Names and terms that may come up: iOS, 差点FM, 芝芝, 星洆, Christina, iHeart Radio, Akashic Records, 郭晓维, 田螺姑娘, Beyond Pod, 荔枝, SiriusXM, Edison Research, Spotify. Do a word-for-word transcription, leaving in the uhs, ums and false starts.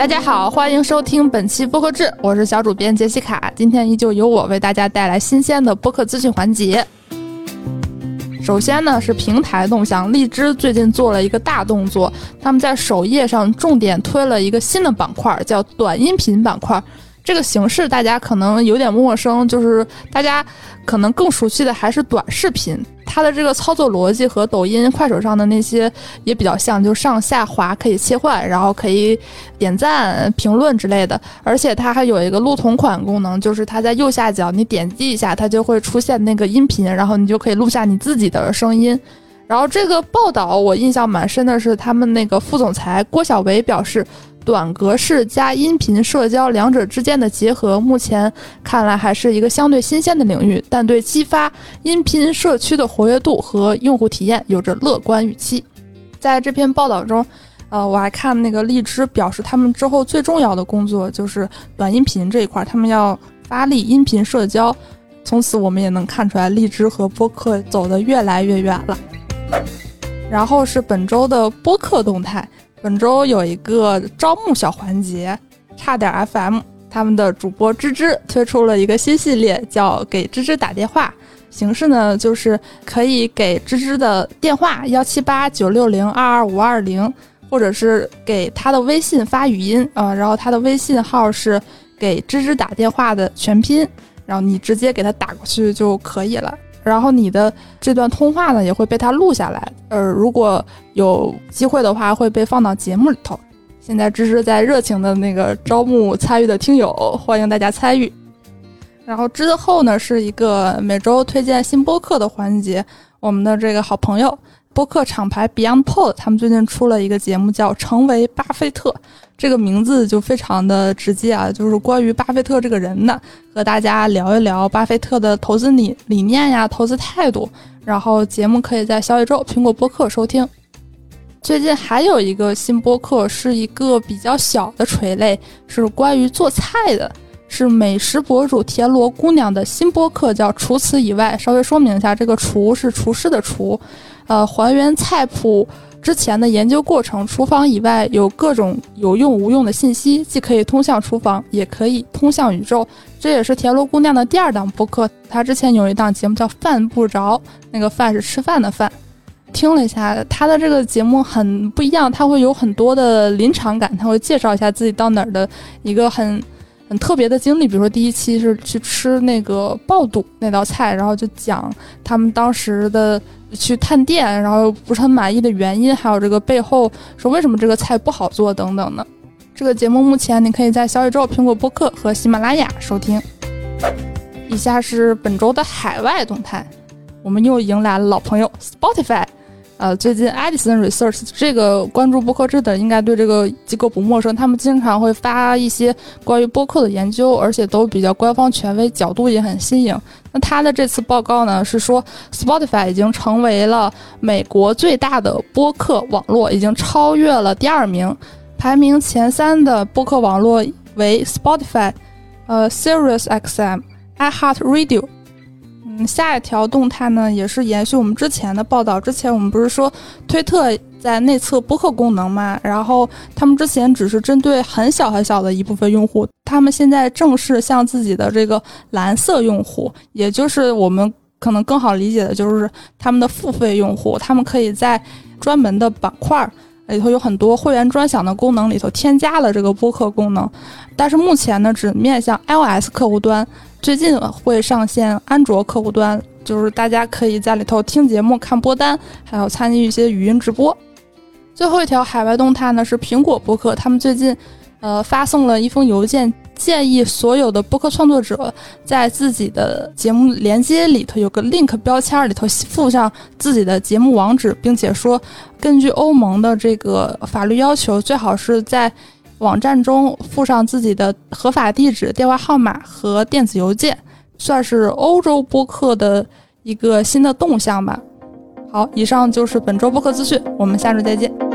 大家好，欢迎收听本期播客志，我是小主编杰西卡，今天依旧由我为大家带来新鲜的播客资讯环节。首先呢是平台动向，荔枝最近做了一个大动作，他们在首页上重点推了一个新的板块，叫短音频板块。这个形式大家可能有点陌生，就是大家可能更熟悉的还是短视频，它的这个操作逻辑和抖音、快手上的那些也比较像，就上下滑可以切换，然后可以点赞、评论之类的。而且它还有一个录同款功能，就是它在右下角你点击一下，它就会出现那个音频，然后你就可以录下你自己的声音。然后这个报道我印象蛮深的是，他们那个副总裁郭晓维表示，短格式加音频社交两者之间的结合，目前看来还是一个相对新鲜的领域，但对激发音频社区的活跃度和用户体验有着乐观预期。在这篇报道中，呃，我还看那个荔枝表示，他们之后最重要的工作就是短音频这一块，他们要发力音频社交。从此我们也能看出来，荔枝和播客走得越来越远了。然后是本周的播客动态。本周有一个招募小环节，差点 F M 他们的主播芝芝推出了一个新系列，叫给芝芝打电话。形式呢就是可以给芝芝的电话 一七八九六零二二五二零， 或者是给他的微信发语音、呃、然后他的微信号是给芝芝打电话的全拼，然后你直接给他打过去就可以了。然后你的这段通话呢也会被它录下来，呃，如果有机会的话会被放到节目里头。现在芝芝在热情的那个招募参与的听友，欢迎大家参与。然后之后呢是一个每周推荐新播客的环节，我们的这个好朋友播客厂牌 Beyond Pod 他们最近出了一个节目叫成为巴菲特，这个名字就非常的直接啊，就是关于巴菲特这个人呢，和大家聊一聊巴菲特的投资理理念呀、投资态度。然后节目可以在小宇宙、苹果播客收听。最近还有一个新播客，是一个比较小的垂类，是关于做菜的，是美食博主田螺姑娘的新播客，叫除此以外。稍微说明一下，这个厨是厨师的厨，呃，还原菜谱之前的研究过程，厨房以外有各种有用无用的信息，既可以通向厨房，也可以通向宇宙。这也是田螺姑娘的第二档播客，她之前有一档节目叫饭不着，那个饭是吃饭的饭。听了一下她的这个节目很不一样，她会有很多的临场感，她会介绍一下自己到哪儿的一个很很特别的经历，比如说第一期是去吃那个爆肚那道菜，然后就讲他们当时的去探店，然后不是很满意的原因，还有这个背后说为什么这个菜不好做等等的。这个节目目前你可以在小宇宙、苹果播客和喜马拉雅收听。以下是本周的海外动态，我们又迎来了老朋友 Spotify。呃，最近 Edison Research 这个关注播客制的应该对这个机构不陌生，他们经常会发一些关于播客的研究，而且都比较官方权威，角度也很新颖。那他的这次报告呢是说 Spotify 已经成为了美国最大的播客网络，已经超越了第二名，排名前三的播客网络为 Spotify、呃、SiriusXM、iHeart Radio。下一条动态呢也是延续我们之前的报道，之前我们不是说推特在内测播客功能嘛，然后他们之前只是针对很小很小的一部分用户，他们现在正式向自己的这个蓝色用户，也就是我们可能更好理解的就是他们的付费用户，他们可以在专门的板块里头有很多会员专享的功能里头添加了这个播客功能，但是目前呢只面向 iOS 客户端，最近会上线安卓客户端，就是大家可以在里头听节目、看播单，还有参与一些语音直播。最后一条海外动态呢是苹果播客，他们最近呃发送了一封邮件，建议所有的播客创作者在自己的节目连接里头有个 link 标签里头附上自己的节目网址，并且说根据欧盟的这个法律要求，最好是在网站中附上自己的合法地址、电话号码和电子邮件，算是欧洲播客的一个新的动向吧。好，以上就是本周播客资讯，我们下周再见。